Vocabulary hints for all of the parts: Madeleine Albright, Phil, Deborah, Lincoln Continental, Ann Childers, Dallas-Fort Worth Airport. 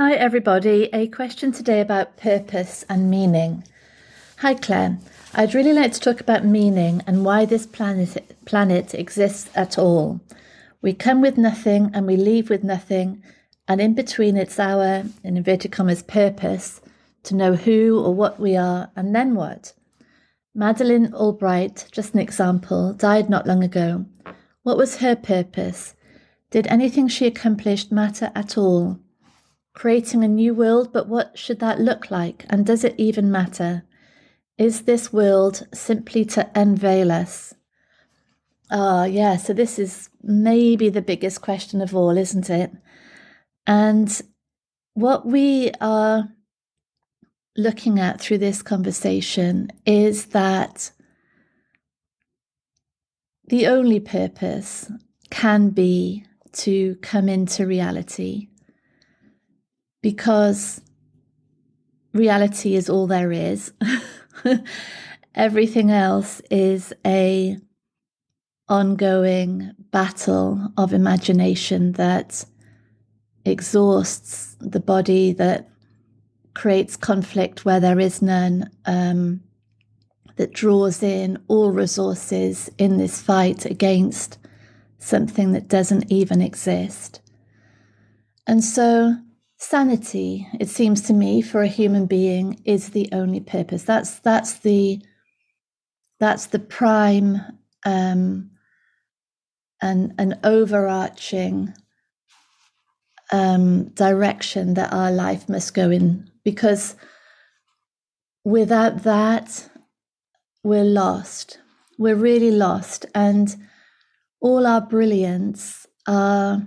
Hi everybody, a question today about purpose and meaning. Hi Claire, I'd really like to talk about meaning and why this planet exists at all. We come with nothing and we leave with nothing, and in between it's our, in inverted commas, purpose to know who or what we are and then what. Madeleine Albright, just an example, died not long ago. What was her purpose? Did anything she accomplished matter at all? Creating a new world, but what should that look like? And does it even matter? Is this world simply to unveil us? So this is maybe the biggest question of all, isn't it? And what we are looking at through this conversation is that the only purpose can be to come into reality, because reality is all there is. Everything else is an ongoing battle of imagination that exhausts the body, that creates conflict where there is none, that draws in all resources in this fight against something that doesn't even exist. And so sanity, it seems to me, for a human being is the only purpose. That's the prime and an overarching direction that our life must go in, because without that we're lost. We're really lost, and all our brilliance, our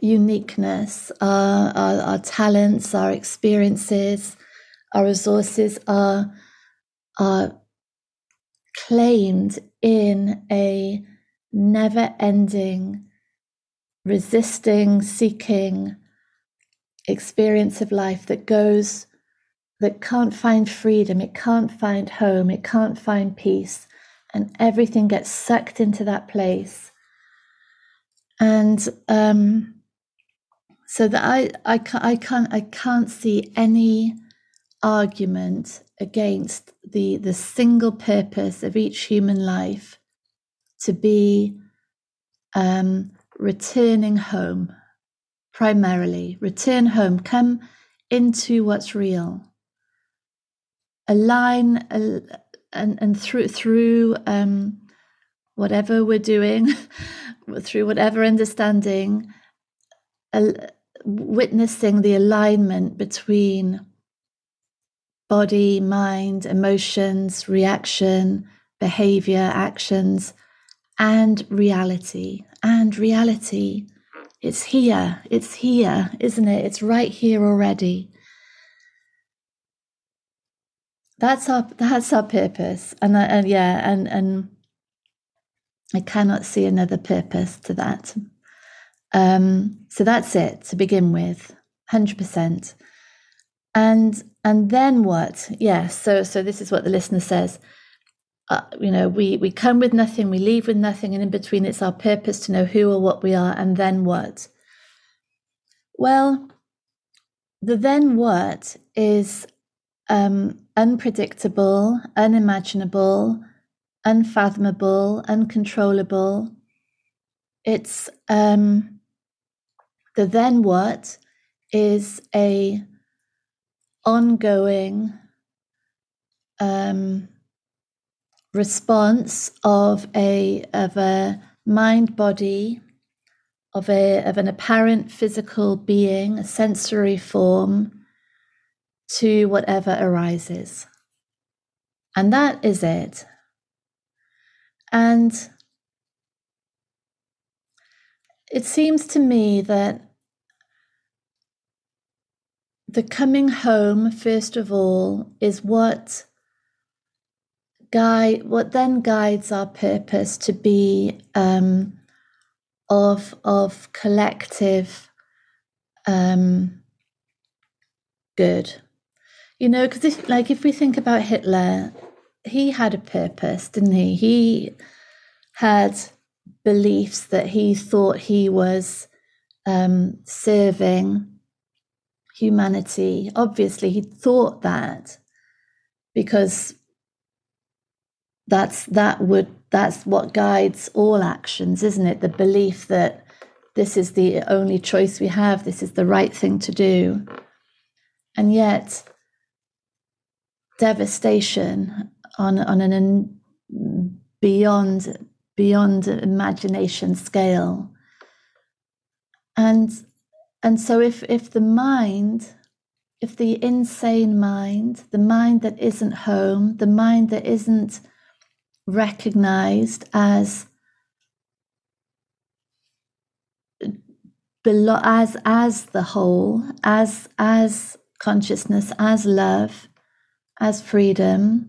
uniqueness, our talents, our experiences, our resources are claimed in a never-ending, resisting, seeking experience of life that can't find freedom, it can't find home, it can't find peace, and everything gets sucked into that place. And so that I can't see any argument against the single purpose of each human life to be returning home, primarily. Return home, come into what's real. Align and through whatever we're doing, through whatever understanding, witnessing the alignment between body, mind, emotions, reaction, behavior, actions, and reality. And reality, it's here, isn't it? It's right here already. That's our purpose. And I cannot see another purpose to that. So that's it to begin with, 100%. And then what? Yeah, so this is what the listener says. We come with nothing, we leave with nothing, and in between it's our purpose to know who or what we are, and then what? Well, the then what is unpredictable, unimaginable, unfathomable, uncontrollable. It's the then what is a ongoing response of a mind body, of an apparent physical being, a sensory form, to whatever arises, and that is it. And it seems to me that the coming home, first of all, is what then guides our purpose to be of collective good. Because if we think about Hitler, he had a purpose, didn't he? He had beliefs that he thought he was serving humanity. Obviously, he thought that because that's what guides all actions, isn't it? The belief that this is the only choice we have, this is the right thing to do. And yet, devastation on an beyond imagination scale. And so if the mind, if the insane mind, the mind that isn't home, the mind that isn't recognized as the whole, as consciousness, as love, as freedom,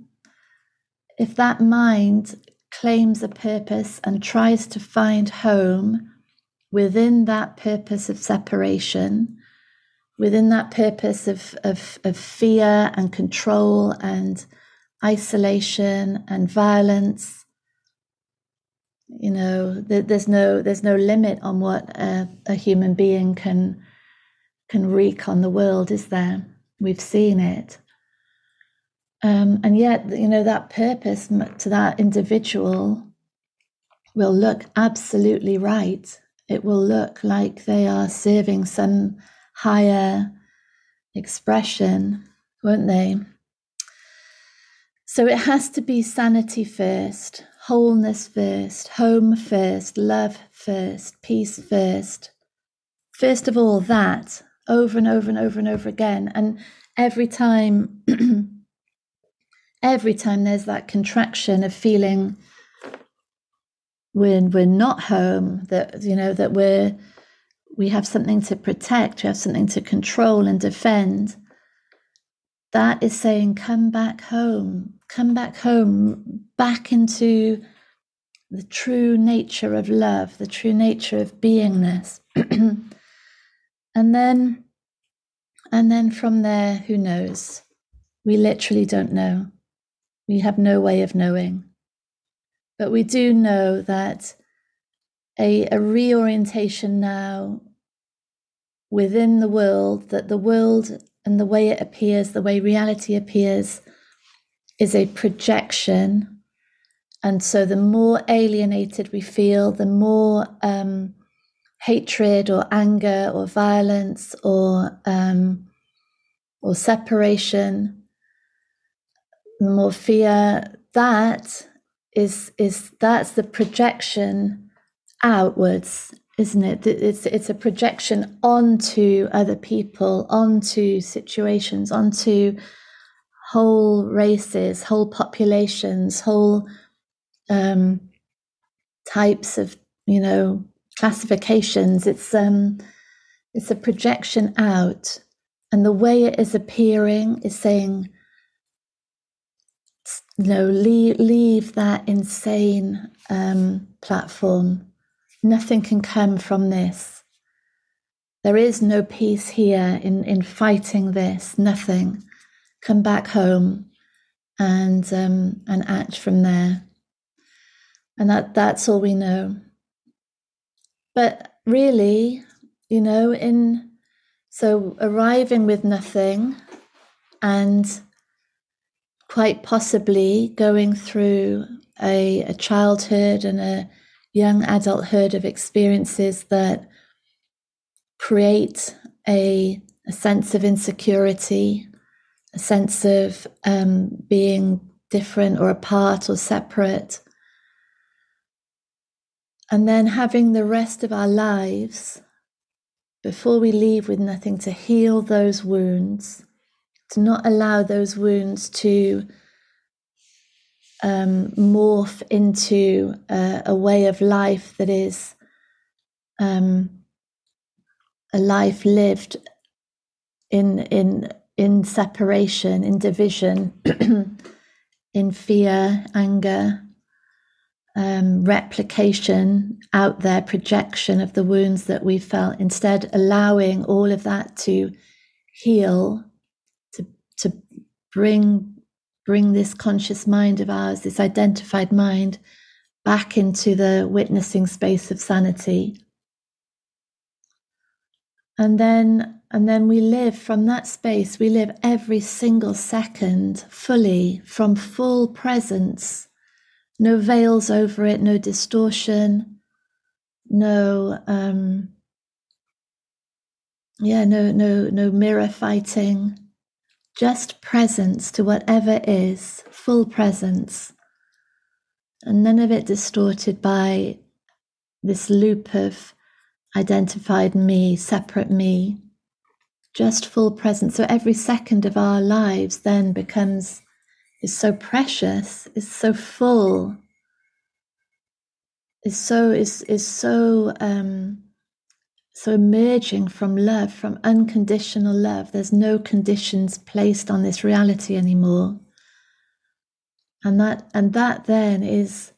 if that mind claims a purpose and tries to find home within that purpose of separation, within that purpose of fear and control and isolation and violence, you know, there's no limit on what a human being can wreak on the world, is there? We've seen it. And yet, you know, that purpose to that individual will look absolutely right. It will look like they are serving some higher expression, won't they? So it has to be sanity first, wholeness first, home first, love first, peace first. First of all, that, over and over and over and over again. And every time... every time there's that contraction of feeling when we're not home, that, you know, that we have something to protect, we have something to control and defend, that is saying, come back home, back into the true nature of love, the true nature of beingness. and then from there, who knows? We literally don't know. We have no way of knowing. But we do know that a reorientation now within the world, that the world and the way it appears, the way reality appears, is a projection. And so the more alienated we feel, the more hatred or anger or violence or separation, the more fear, that's the projection outwards, isn't it? It's a projection onto other people, onto situations, onto whole races, whole populations, whole types of, you know, classifications. It's a projection out, and the way it is appearing is saying, no, leave that insane platform. Nothing can come from this. There is no peace here in fighting this. Nothing. Come back home and act from there. And that's all we know. But really, you know, so arriving with nothing and quite possibly going through a childhood and a young adulthood of experiences that create a sense of insecurity, a sense of being different or apart or separate. And then having the rest of our lives, before we leave with nothing, to heal those wounds, to not allow those wounds to morph into a way of life that is a life lived in separation, in division, in fear, anger, replication out there, projection of the wounds that we felt. Instead, allowing all of that to heal, to bring this conscious mind of ours, this identified mind, back into the witnessing space of sanity. And then we live from that space. We live every single second fully from full presence. No veils over it, no distortion, no mirror fighting, just presence to whatever is, full presence, and none of it distorted by this loop of identified me, separate me, just full presence. So every second of our lives then is so precious, is so full, is so emerging from love, from unconditional love. There's no conditions placed on this reality anymore, and that then is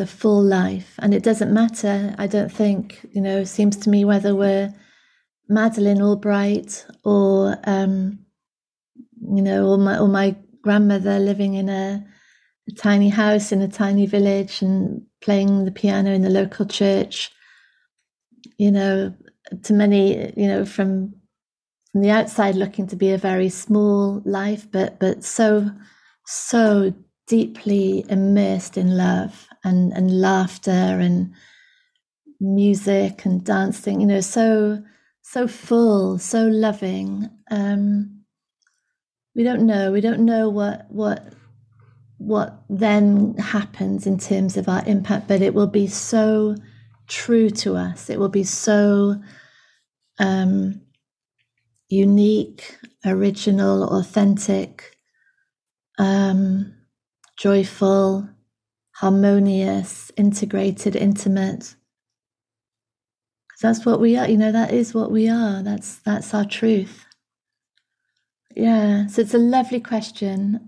a full life. And it doesn't matter, I don't think, it seems to me, whether we're Madeleine Albright or or my grandmother living in a tiny house in a tiny village and playing the piano in the local church. To many, from the outside looking to be a very small life, but so deeply immersed in love and laughter and music and dancing, so full, so loving. We don't know what then happens in terms of our impact, but it will be so true to us. It will be so unique, original, authentic, joyful, harmonious, integrated, intimate. That's what we are. That is what we are. That's our truth. Yeah. So it's a lovely question.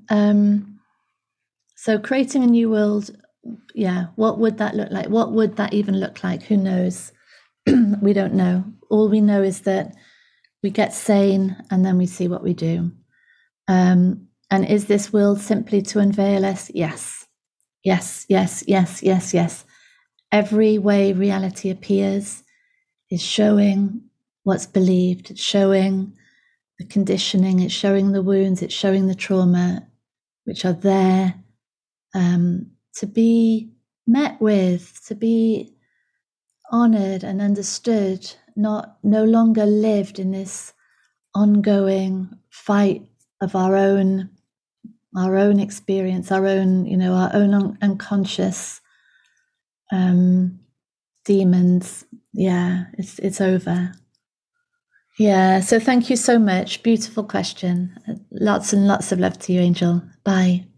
So creating a new world. Yeah. What would that look like? What would that even look like? Who knows? We don't know. All we know is that we get sane and then we see what we do. And is this world simply to unveil us? Yes. Yes. Yes. Yes. Yes. Yes. Every way reality appears is showing what's believed. It's showing the conditioning. It's showing the wounds. It's showing the trauma, which are there to be met with, to be honored and understood, no longer lived in this ongoing fight of our own experience, our own unconscious demons. Yeah, it's over. Yeah, so thank you so much. Beautiful question. Lots and lots of love to you, Angel. Bye.